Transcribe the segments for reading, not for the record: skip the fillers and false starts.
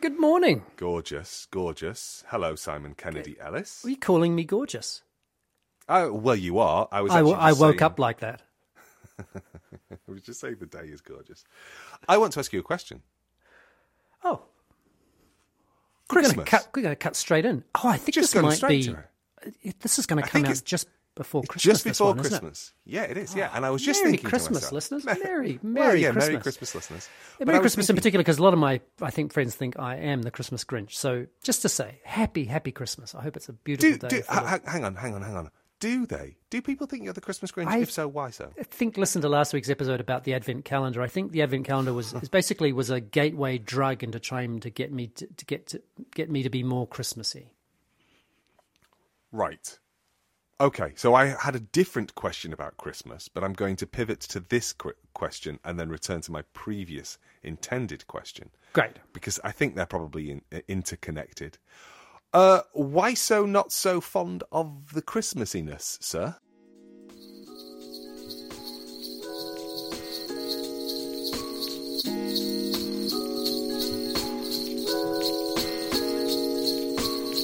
Good morning. Gorgeous, gorgeous. Hello, Simon Kennedy Ellis. Are you calling me gorgeous? Oh, well, you are. I woke up like that. I was just saying the day is gorgeous. I want to ask you a question. Oh. Christmas. We're going to cut straight in. Oh, I think this might be... This is going to come out just before Christmas. Just before Christmas. Yeah, it is, yeah. And I was just thinking Christmas, listeners. Merry Christmas, listeners. Merry Christmas in particular, because a lot of my, I think, friends think I am the Christmas Grinch. So just to say, happy Christmas. I hope it's a beautiful day. Hang on. Do they? Do people think you're the Christmas Grinch? If so, why so? I think listen to last week's episode about the Advent calendar. I think the Advent calendar was a gateway drug into trying to get me to be more Christmassy. Right. Okay, so I had a different question about Christmas, but I'm going to pivot to this question and then return to my previous intended question. Great. Because I think they're probably interconnected. Why so not so fond of the Christmassiness, sir?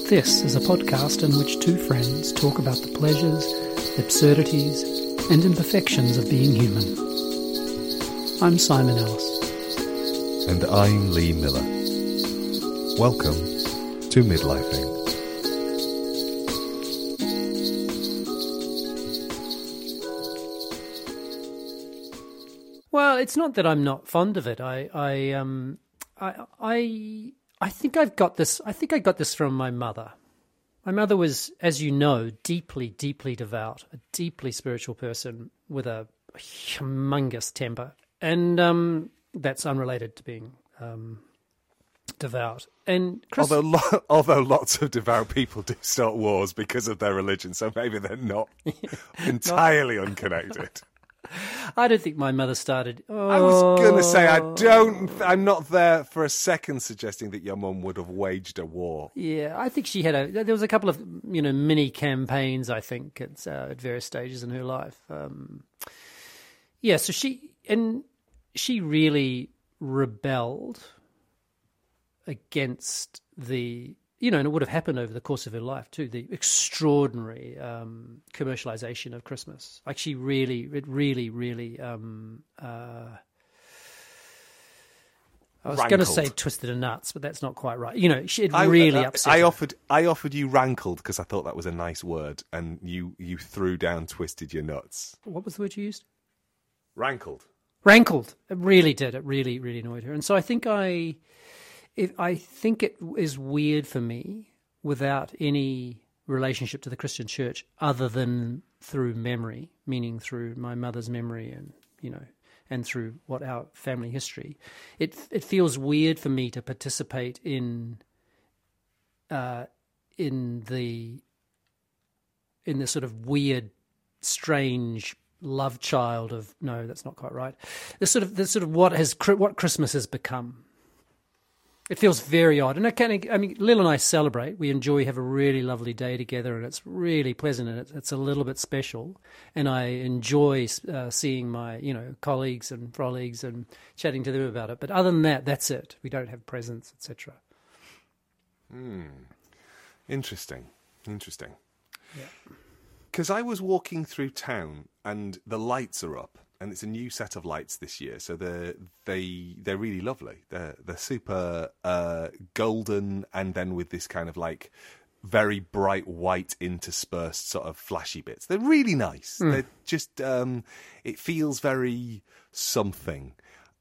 This is a podcast in which two friends talk about the pleasures, absurdities, and imperfections of being human. I'm Simon Ellis. And I'm Lee Miller. Welcome to Midlifing. Well, it's not that I'm not fond of it. I think I got this from my mother. My mother was, as you know, deeply, deeply devout, a deeply spiritual person with a humongous temper, and that's unrelated to being devout. And although lots of devout people do start wars because of their religion, so maybe they're not entirely unconnected. I don't think my mother started. Oh. I was going to say I'm not there for a second suggesting that your mum would have waged a war. Yeah, I think she had there was a couple of mini campaigns. I think at various stages in her life. So she really rebelled against the, and it would have happened over the course of her life too, the extraordinary commercialization of Christmas. Like it really I was going to say twisted and nuts, but that's not quite right. It really upset her. I offered you rankled because I thought that was a nice word, and you threw down twisted your nuts. What was the word you used? Rankled. It really did. It really, really annoyed her. And so I think it is weird for me without any relationship to the Christian church other than through memory, meaning through my mother's memory and through what our family history. It feels weird for me to participate in this sort of weird, strange love child of no, that's not quite right. This sort of what Christmas has become. It feels very odd. And Lil and I celebrate. We have a really lovely day together, and it's really pleasant, and it's a little bit special. And I enjoy seeing my, colleagues and frolics and chatting to them about it. But other than that, that's it. We don't have presents, etc. Interesting. Yeah. Because I was walking through town, and the lights are up. And it's a new set of lights this year, so they're really lovely. They're super golden, and then with this kind of like very bright white interspersed sort of flashy bits. They're really nice. They're just it feels very something.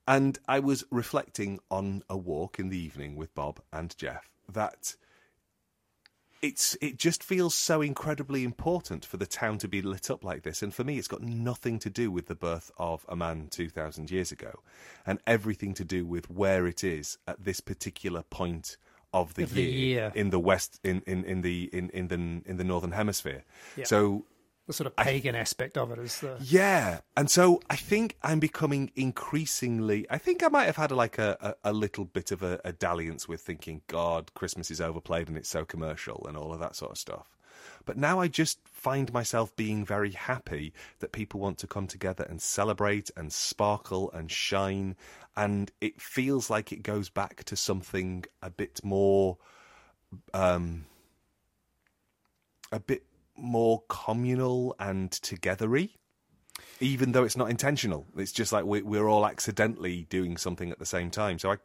And I was reflecting on a walk in the evening with Bob and Jeff that it just feels so incredibly important for the town to be lit up like this. And for me, it's got nothing to do with the birth of a man 2,000 years ago and everything to do with where it is at this particular point of the year in the West, in the Northern Hemisphere. Yeah. So the sort of pagan aspect of it is the... Yeah. And so I think I'm becoming increasingly... I think I might have had a little bit of a dalliance with thinking, God, Christmas is overplayed and it's so commercial and all of that sort of stuff. But now I just find myself being very happy that people want to come together and celebrate and sparkle and shine. And it feels like it goes back to something a bit more communal and togethery, even though it's not intentional. It's just like we're all accidentally doing something at the same time. So I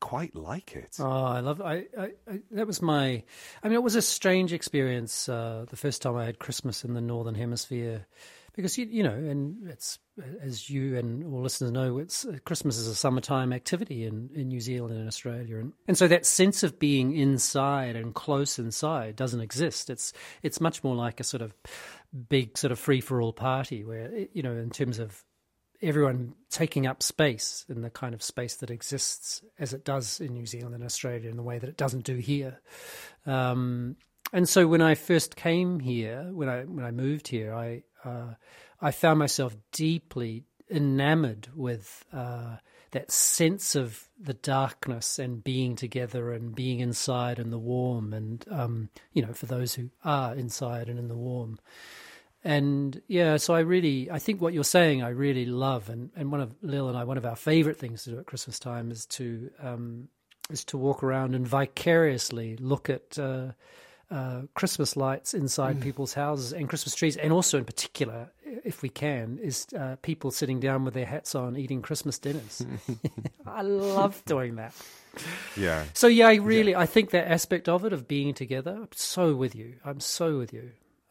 quite like it. Oh, I love it. It was a strange experience the first time I had Christmas in the Northern Hemisphere, because you know, and it's, as you and all listeners know, it's Christmas is a summertime activity in New Zealand and Australia, and so that sense of being inside and close inside doesn't exist. It's much more like a sort of big sort of free for all party where, you know, in terms of everyone taking up space in the kind of space that exists as it does in New Zealand and Australia in the way that it doesn't do here. And so when I first came here, when I moved here, I found myself deeply enamored with that sense of the darkness and being together and being inside and the warm, and, you know, for those who are inside and in the warm. And, yeah, so I think what you're saying I really love. And one of our favourite things to do at Christmas time is to walk around and vicariously look at Christmas lights inside people's houses and Christmas trees, and also in particular, if we can, is people sitting down with their hats on eating Christmas dinners. I love doing that. Yeah. So, yeah, I think that aspect of it, of being together, I'm so with you. I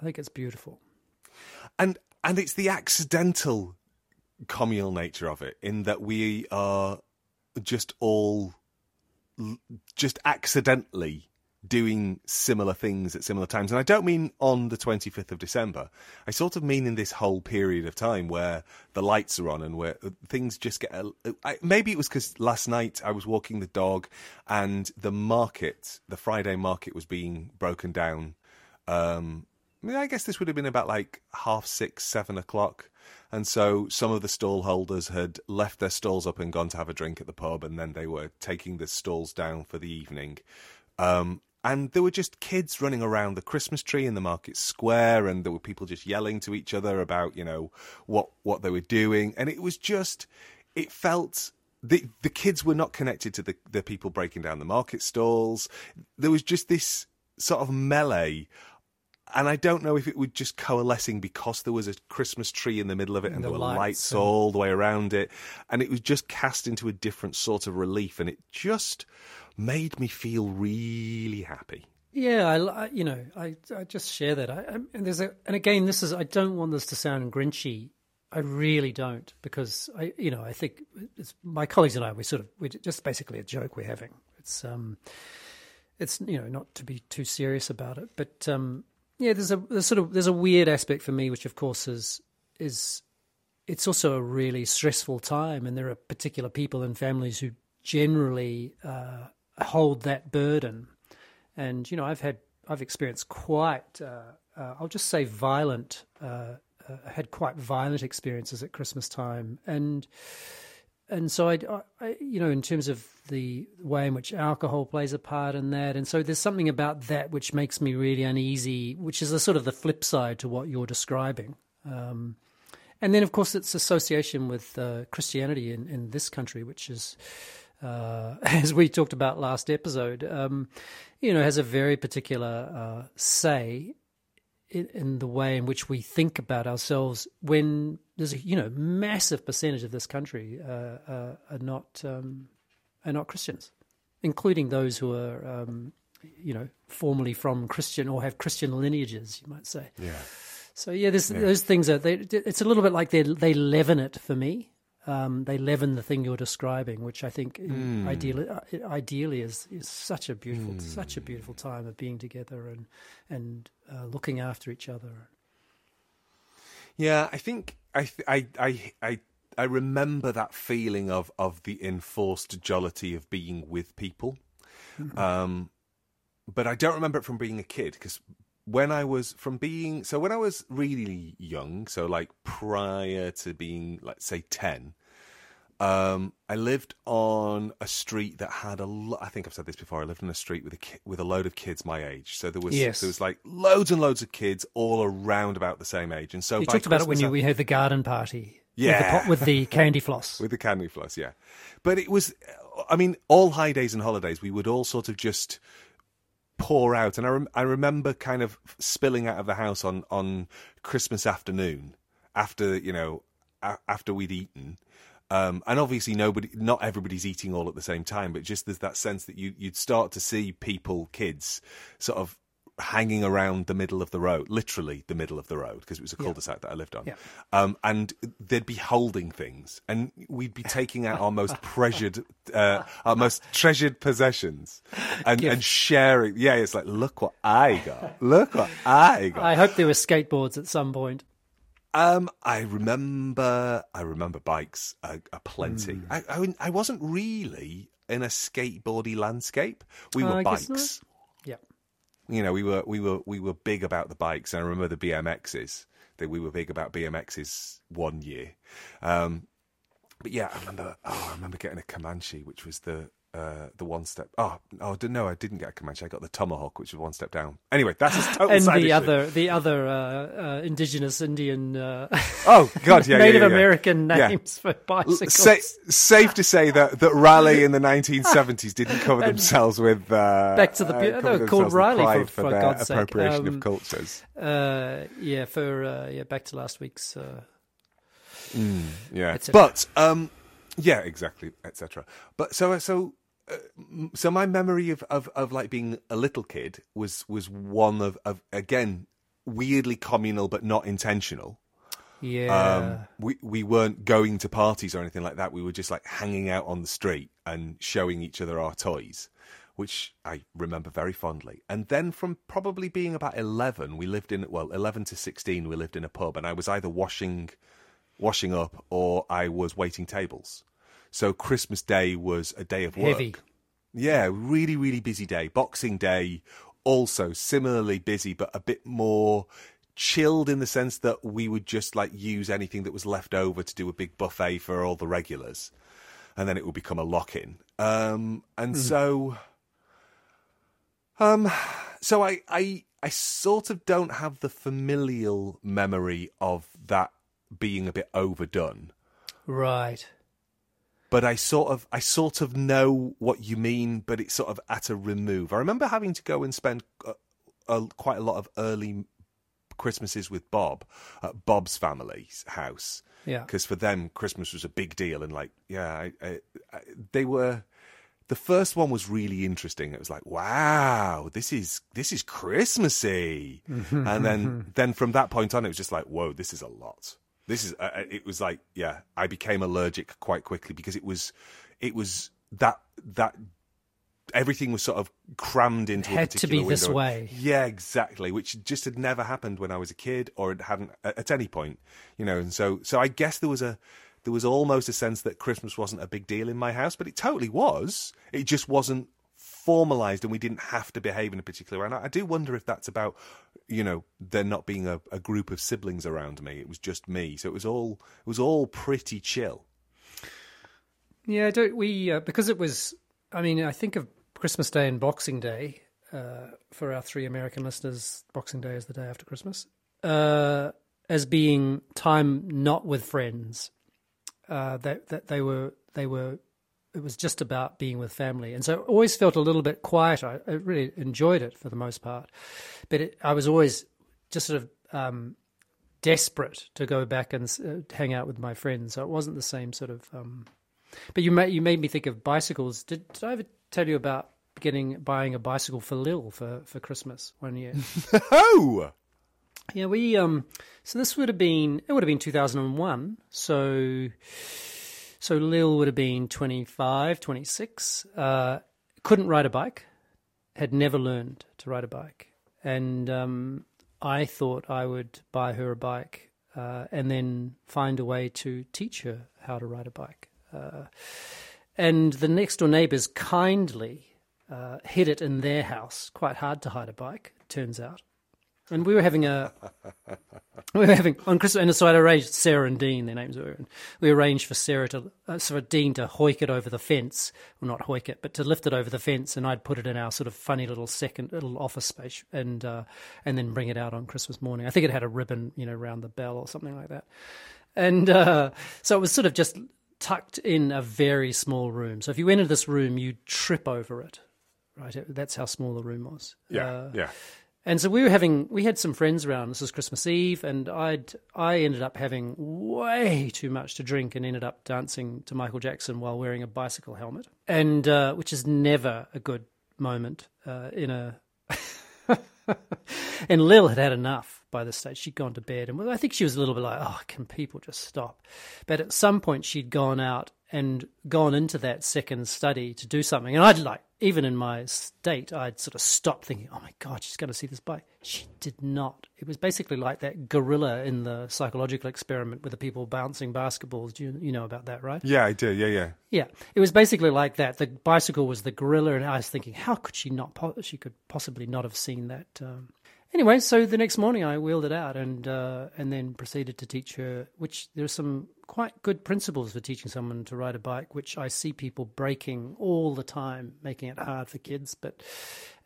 think it's beautiful. And it's the accidental communal nature of it, in that we are just all just accidentally doing similar things at similar times. And I don't mean on the 25th of December. I sort of mean in this whole period of time where the lights are on and where things just get... maybe it was because last night I was walking the dog and the Friday market was being broken down. I guess this would have been about like 6:30, 7:00. And so some of the stall holders had left their stalls up and gone to have a drink at the pub, and then they were taking the stalls down for the evening. And there were just kids running around the Christmas tree in the market square, and there were people just yelling to each other about, you know, what they were doing. And it was just, it felt, the kids were not connected to the people breaking down the market stalls. There was just this sort of melee. And I don't know if it was just coalescing because there was a Christmas tree in the middle of it, and there were lights all the way around it. And it was just cast into a different sort of relief. And it just made me feel really happy. Yeah, I just share that. I don't want this to sound grinchy. I really don't, because I think it's, my colleagues and I, we're just basically a joke we're having. It's not to be too serious about it, but yeah, there's a weird aspect for me, which of course is it's also a really stressful time, and there are particular people and families who generally hold that burden. And, you know, I've experienced quite, I'll just say violent, had quite violent experiences at Christmas time. And so I you know, in terms of the way in which alcohol plays a part in that. And so there's something about that which makes me really uneasy, which is the flip side to what you're describing. And then, of course, its association with Christianity in this country, which is, as we talked about last episode, has a very particular say in the way in which we think about ourselves, when there's a massive percentage of this country are not Christians, including those who are formerly from Christian or have Christian lineages, you might say. Yeah. So yeah, those things it's a little bit like they leaven it for me. They leaven the thing you're describing, which I think ideally is such a beautiful time of being together and looking after each other. Yeah, I think I remember that feeling of the enforced jollity of being with people, but I don't remember it from being a kid, because when I was really young, so like prior to being, let's say, 10, I lived on a street that had I think I've said this before. I lived on a street with a load of kids my age. So there was like loads and loads of kids all around about the same age. And so you talked about it when we had the garden party. Yeah, with the candy floss. With the candy floss, yeah. But it was, I mean, all high days and holidays, we would all sort of just pour out. And I remember kind of spilling out of the house on Christmas afternoon after we'd eaten. And obviously not everybody's eating all at the same time, but just there's that sense that you'd start to see kids sort of hanging around the middle of the road, literally the middle of the road, because it was a cul-de-sac that I lived on. Yeah. And they'd be holding things, and we'd be taking out our most our most treasured possessions and sharing. Yeah, it's like, look what I got. Look what I got. I hope there were skateboards at some point. I remember bikes aplenty. I wasn't really in a skateboardy landscape. We were bikes. Yeah. You know, we were big about the bikes. And I remember the BMXs. That we were big about BMXs one year. But yeah, I remember getting a Comanche, which was the one step. Oh, no, I didn't get a Comanche. I got the Tomahawk, which was one step down. Anyway, that's a total and side the other indigenous Indian. Oh God, yeah, Native American names for bicycles. Safe to say that Raleigh in the 1970s didn't cover themselves with back to the they were called Raleigh for God's sake. Appropriation of cultures. Back to last week's. Yeah, exactly, etc. But so my memory of like being a little kid was one of again weirdly communal but not intentional. Yeah, we weren't going to parties or anything like that. We were just like hanging out on the street and showing each other our toys, which I remember very fondly. And then from probably being about 11, 11 to 16, we lived in a pub, and I was either washing up or I was waiting tables. So Christmas Day was a day of work. Heavy. Yeah, really, really busy day. Boxing Day, also similarly busy, but a bit more chilled in the sense that we would just like use anything that was left over to do a big buffet for all the regulars. And then it would become a lock-in. So I sort of don't have the familial memory of that being a bit overdone. Right. But I sort of know what you mean, but it's sort of at a remove. I remember having to go and spend quite a lot of early Christmases with Bob at Bob's family's house. Yeah. Because for them, Christmas was a big deal. And like, yeah, they were... The first one was really interesting. It was like, wow, this is Christmassy. And then from that point on, it was just like, whoa, this is a lot. It was like, yeah, I became allergic quite quickly because it was that everything was sort of crammed into a particular window. Had to be this way. Yeah, exactly, which just had never happened when I was a kid, or it hadn't at any point, you know. And so I guess there was almost a sense that Christmas wasn't a big deal in my house, but it totally was. It just wasn't formalized, and we didn't have to behave in a particular way. And I do wonder if that's about, you know, there not being a group of siblings around me. It was just me, so it was all pretty chill. Yeah, because it was. I mean, I think of Christmas Day and Boxing Day. For our three American listeners, Boxing Day is the day after Christmas, as being time not with friends. That they were. It was just about being with family. And so it always felt a little bit quieter. I really enjoyed it for the most part. But I was always just sort of desperate to go back and hang out with my friends. So it wasn't the same sort of... But you made me think of bicycles. Did I ever tell you about buying a bicycle for Lil for Christmas one year? Oh! Yeah, we... So this would have been... It would have been 2001. So Lil would have been 25, 26, couldn't ride a bike, had never learned to ride a bike. And I thought I would buy her a bike and then find a way to teach her how to ride a bike. And the next door neighbours kindly hid it in their house. Quite hard to hide a bike, it turns out. And we were having a, on Christmas, and so I'd arranged Sarah and Dean, their names were, and we arranged for Sarah to, for Dean to hoik it over the fence, well, not hoik it, but to lift it over the fence, and I'd put it in our sort of funny little second, little office space, and then bring it out on Christmas morning. I think it had a ribbon, you know, around the bell or something like that. And so it was sort of just tucked in a very small room. So if you entered this room, you'd trip over it, right? That's how small the room was. Yeah. And so we had some friends around. This was Christmas Eve, and I ended up having way too much to drink and ended up dancing to Michael Jackson while wearing a bicycle helmet, and which is never a good moment in a... And Lil had had enough by this stage. She'd gone to bed, and I think she was a little bit like, oh, can people just stop? But at some point she'd gone out and gone into that second study to do something. And I'd like, even in my state, I'd sort of stopped thinking, oh my God, she's going to see this bike. She did not. It was basically like that gorilla in the psychological experiment with the people bouncing basketballs. Do you know about that, right? Yeah, I do. Yeah. Yeah. It was basically like that. The bicycle was the gorilla, and I was thinking, how could she not? She could possibly not have seen that. Anyway, so the next morning I wheeled it out and then proceeded to teach her, which there are some quite good principles for teaching someone to ride a bike, which I see people breaking all the time, making it hard for kids.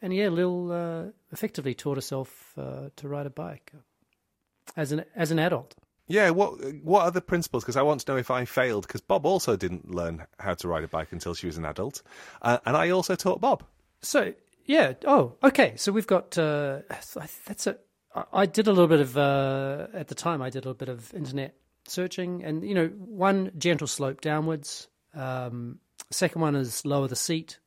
And Lil effectively taught herself to ride a bike as an adult. Yeah, what are the principles? Because I want to know if I failed, because Bob also didn't learn how to ride a bike until she was an adult, and I also taught Bob. So... yeah. Oh, okay. So we've got, that's it. I did a little bit of, at the time, I did a little bit of internet searching, and, you know, one, gentle slope downwards. Second one is lower the seat,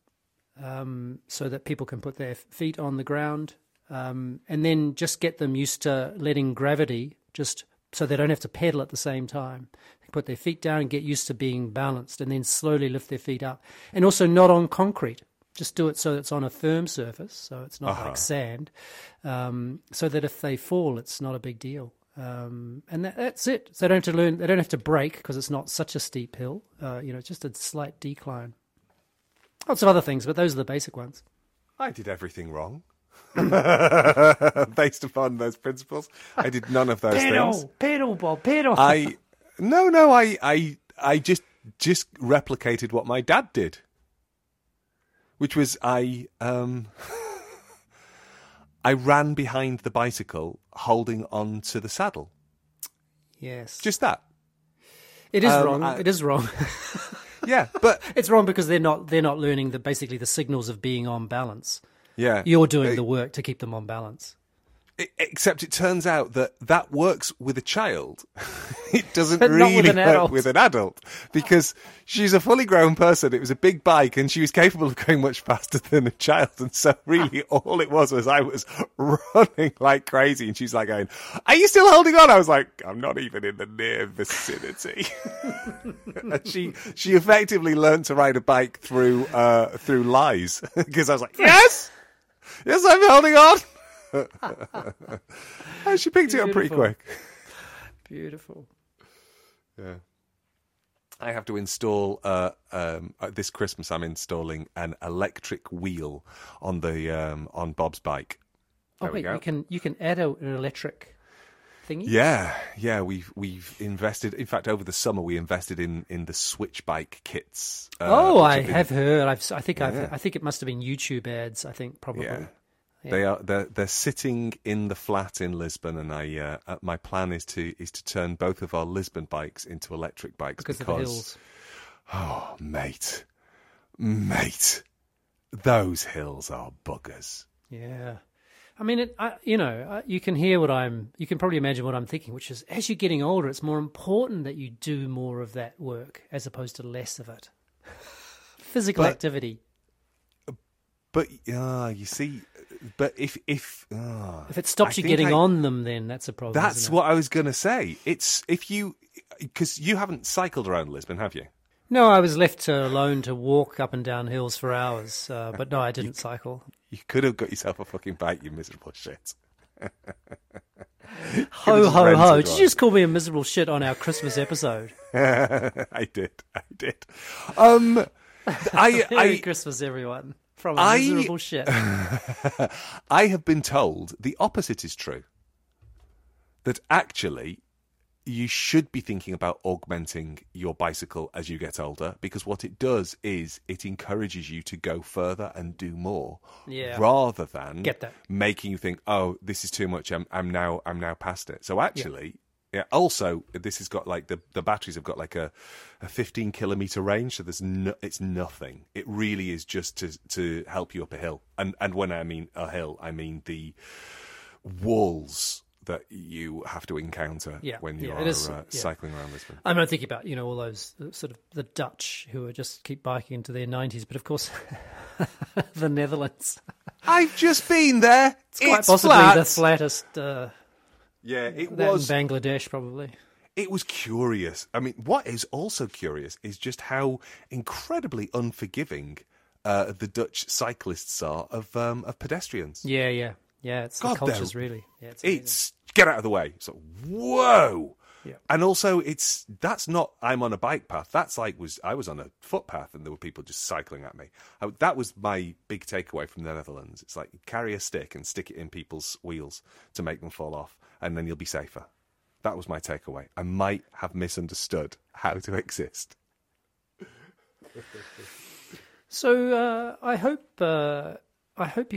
so that people can put their feet on the ground. And then just get them used to letting gravity, just so they don't have to pedal at the same time. They put their feet down and get used to being balanced, and then slowly lift their feet up. And also not on concrete. Just do it so it's on a firm surface, so it's not like sand, so that if they fall, it's not a big deal. And that's it. So they don't have to learn. They don't have to brake because it's not such a steep hill. It's just a slight decline. Lots of other things, but those are the basic ones. I did everything wrong based upon those principles. I did none of those things. Pedal, Bob, pedal. I just replicated what my dad did. Which was I ran behind the bicycle holding on to the saddle. Yes. Just that. It is wrong. It is wrong. Yeah, but it's wrong because they're not learning the signals of being on balance. Yeah. You're doing the work to keep them on balance. Except it turns out that works with a child. It doesn't really work with an adult, because she's a fully grown person. It was a big bike, and she was capable of going much faster than a child. And so really all it was I was running like crazy. And she's like going, are you still holding on? I was like, I'm not even in the near vicinity. And she effectively learned to ride a bike through lies, because I was like, yes, I'm holding on. She picked it up pretty quick. Beautiful. Yeah. I have to install, this Christmas I'm installing an electric wheel on the on Bob's bike. There we go. You can add an electric thingy? Yeah. We've invested. In fact, over the summer we invested in the Swytch bike kits. I have heard. I think it must have been YouTube ads. I think probably. Yeah. They're sitting in the flat in Lisbon, and I my plan is to turn both of our Lisbon bikes into electric bikes because of the hills. Oh, mate, those hills are buggers. Yeah, I mean, you can hear you can probably imagine what I'm thinking, which is as you're getting older, it's more important that you do more of that work as opposed to less of it. Physical activity. But you see, but if it stops you getting on them, then that's a problem. That's what I was going to say. It's because you haven't cycled around Lisbon, have you? No, I was left alone to walk up and down hills for hours. But no, I didn't cycle. You could have got yourself a fucking bike, you miserable shit. Ho, ho, ho. Did you just call me a miserable shit on our Christmas episode? I did. Merry Christmas, everyone. from a miserable ship. I have been told the opposite is true. That actually you should be thinking about augmenting your bicycle as you get older, because what it does is it encourages you to go further and do more, rather than making you think, oh, this is too much, I'm now past it. So actually... Yeah. Also, this has got like the batteries have got like a 15-kilometer range, so there's it's nothing. It really is just to help you up a hill, and when I mean a hill, I mean the walls that you have to encounter when you are cycling around Lisbon. I mean, I'm thinking about all those sort of the Dutch who are just keep biking into their 90s, but of course the Netherlands. I've just been there. It's quite possibly the flattest. Yeah, it was in Bangladesh, probably. It was curious. I mean, what is also curious is just how incredibly unforgiving the Dutch cyclists are of pedestrians. Yeah. It's the cultures, really. Yeah, it's get out of the way. It's like, whoa. Yeah. And also, that's not I'm on a bike path. That's like I was on a footpath and there were people just cycling at me. That was my big takeaway from the Netherlands. It's like carry a stick and stick it in people's wheels to make them fall off, and then you'll be safer. That was my takeaway. I might have misunderstood how to exist. So I hope you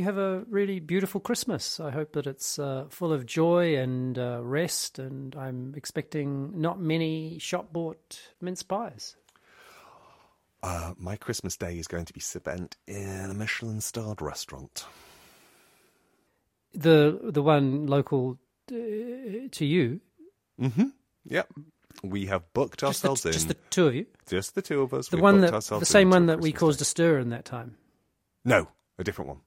have a really beautiful Christmas. I hope that it's full of joy and rest, and I'm expecting not many shop-bought mince pies. My Christmas day is going to be spent in a Michelin-starred restaurant. The one local to you? Mm-hmm. Yep. We have booked ourselves in. Just the two of you? Just the two of us. The same one that we caused a stir in that time? No, a different one.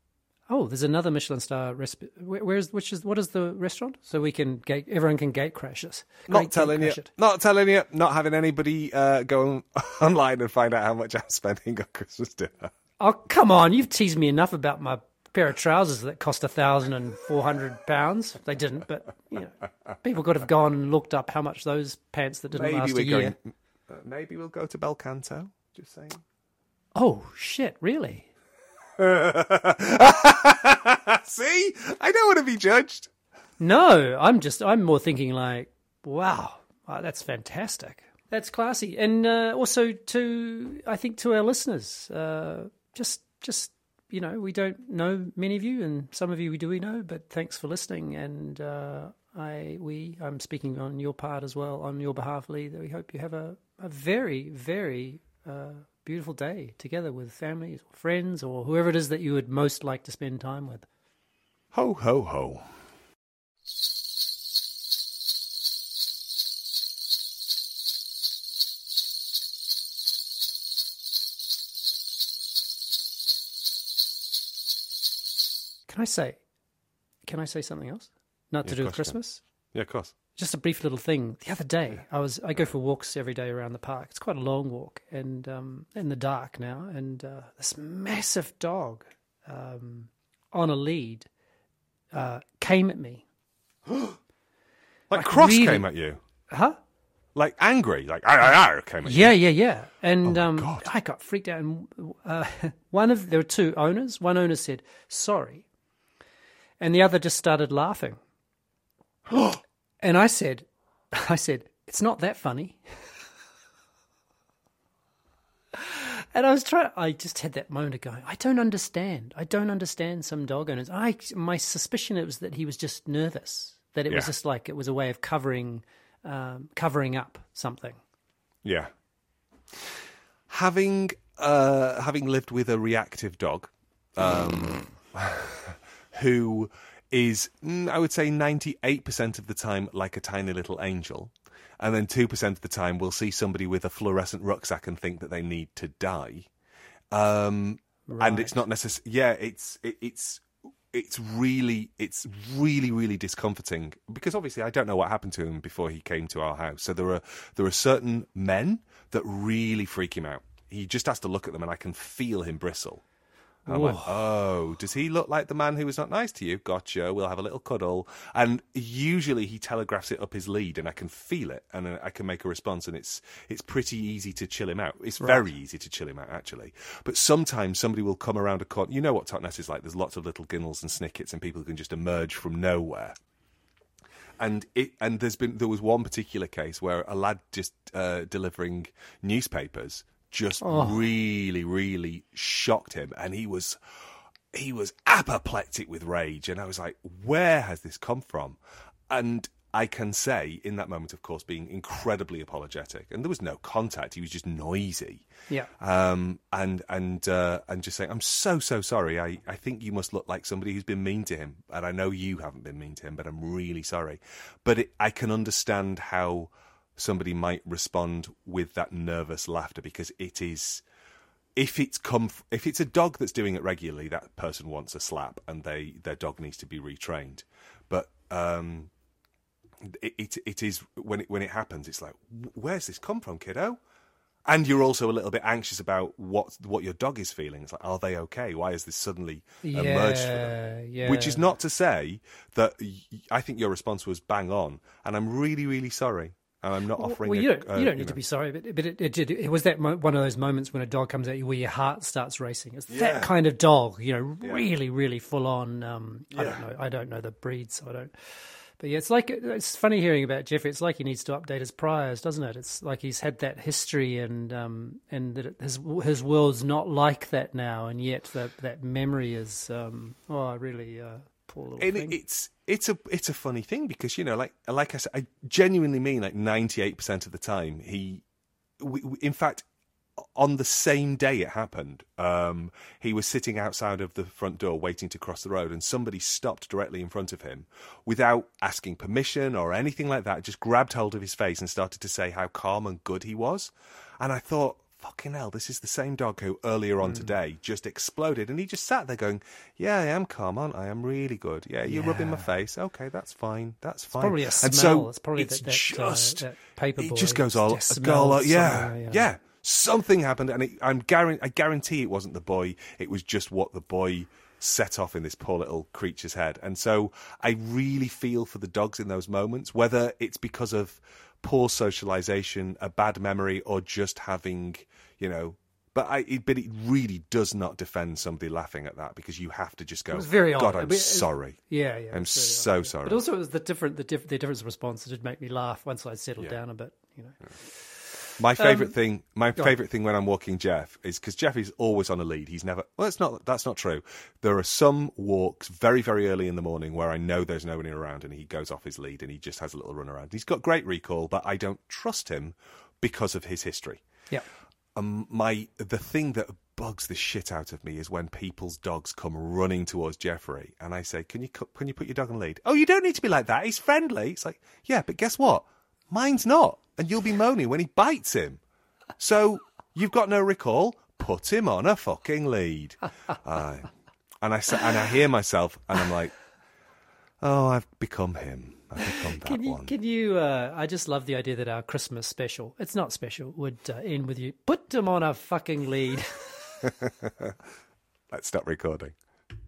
Oh, there's another Michelin star recipe. What is the restaurant? So everyone can gate crash us. Not telling you. Not having anybody go online and find out how much I'm spending on Christmas dinner. Oh, come on! You've teased me enough about my pair of trousers that cost £1,400. They didn't, but people could have gone and looked up how much those pants that didn't last a year. Maybe we'll go to Bel Canto. Just saying. Oh shit! Really? See, I don't want to be judged. No, I'm more thinking like, wow, that's fantastic. That's classy. And also to our listeners, we don't know many of you, and some of you we know, but thanks for listening. And I'm speaking on your part as well, on your behalf, Lee, that we hope you have a very, very beautiful day together with families or friends or whoever it is that you would most like to spend time with. Ho, ho, ho. Can I say something else? Not to do with Christmas? Yeah, of course. Just a brief little thing. The other day, I go for walks every day around the park. It's quite a long walk, and in the dark now. And this massive dog on a lead came at me. Like cross really... came at you? Huh? Like angry? Like came at you? Yeah. And I got freaked out. And, there were two owners. One owner said sorry, and the other just started laughing. And I said, it's not that funny. And I just had that moment of going, I don't understand some dog owners. My suspicion it was that he was just nervous, that it was just like, it was a way of covering up something. Yeah. Having lived with a reactive dog, who is, I would say, 98% of the time like a tiny little angel, and then 2% of the time we'll see somebody with a fluorescent rucksack and think that they need to die. Right. And it's not necessarily... Yeah, it's really discomforting, because obviously I don't know what happened to him before he came to our house. So there are certain men that really freak him out. He just has to look at them and I can feel him bristle. And I went, oh, does he look like the man who was not nice to you? Gotcha, we'll have a little cuddle. And usually he telegraphs it up his lead, and I can feel it, and I can make a response, and it's pretty easy to chill him out. It's very easy to chill him out, actually. But sometimes somebody will come around a corner. You know what Totnes is like. There's lots of little ginnels and snickets, and people who can just emerge from nowhere. And there was one particular case where a lad just delivering newspapers just really, really shocked him, and he was apoplectic with rage, and I was like, where has this come from? And I can say, in that moment, of course, being incredibly apologetic, and there was no contact, he was just noisy. Yeah. And just saying, I'm so sorry, I think you must look like somebody who's been mean to him, and I know you haven't been mean to him, but I'm really sorry. But I can understand how somebody might respond with that nervous laughter, because it is, if it's a dog that's doing it regularly, that person wants a slap, and their dog needs to be retrained. But it is when it happens, it's like, where's this come from, kiddo? And you're also a little bit anxious about what your dog is feeling. It's like, are they okay? Why has this suddenly emerged for them? Yeah. Which is not to say that I think your response was bang on, and I'm really, really sorry. I'm not offering. Well, you don't need to be sorry, but it was that one of those moments when a dog comes at you where your heart starts racing. It's that kind of dog, really, really full on. I don't know the breed, so I don't. But yeah, it's funny hearing about Jeffrey. It's like he needs to update his priors, doesn't it? It's like he's had that history, and that his world's not like that now, and yet that memory is really. And it's a funny thing, because like I said, I genuinely mean, like, 98% of the time in fact, on the same day it happened, he was sitting outside of the front door waiting to cross the road, and somebody stopped directly in front of him without asking permission or anything like that, just grabbed hold of his face and started to say how calm and good he was. And I thought, fucking hell, this is the same dog who earlier on today just exploded, and he just sat there going, yeah, I am calm, aren't I? I'm really good. Yeah, you're rubbing my face. Okay, that's fine. It's probably a smell. And so it's probably that paper boy. It just goes all, a girl, yeah. Something happened, and I guarantee it wasn't the boy. It was just what the boy set off in this poor little creature's head. And so I really feel for the dogs in those moments, whether it's because of poor socialization, a bad memory, or just having, but it really does not defend somebody laughing at that, because you have to just go, God, I'm sorry. Yeah. I'm so sorry. But also it was the difference of response that did make me laugh once I settled down a bit, Yeah. My favourite thing, when I'm walking Jeff, is because Jeff is always on a lead. He's never. Well, that's not true. There are some walks very, very early in the morning where I know there's nobody around, and he goes off his lead, and he just has a little run around. He's got great recall, but I don't trust him because of his history. Yeah. The thing that bugs the shit out of me is when people's dogs come running towards Jeffrey, and I say, "Can you put your dog on lead?" Oh, you don't need to be like that. He's friendly. It's like, yeah, but guess what? Mine's not. And you'll be moaning when he bites him. So you've got no recall. Put him on a fucking lead. And I hear myself, and I'm like, oh, I've become him. I've become that one. I just love the idea that our Christmas special, it's not special, would end with you, put him on a fucking lead. Let's stop recording.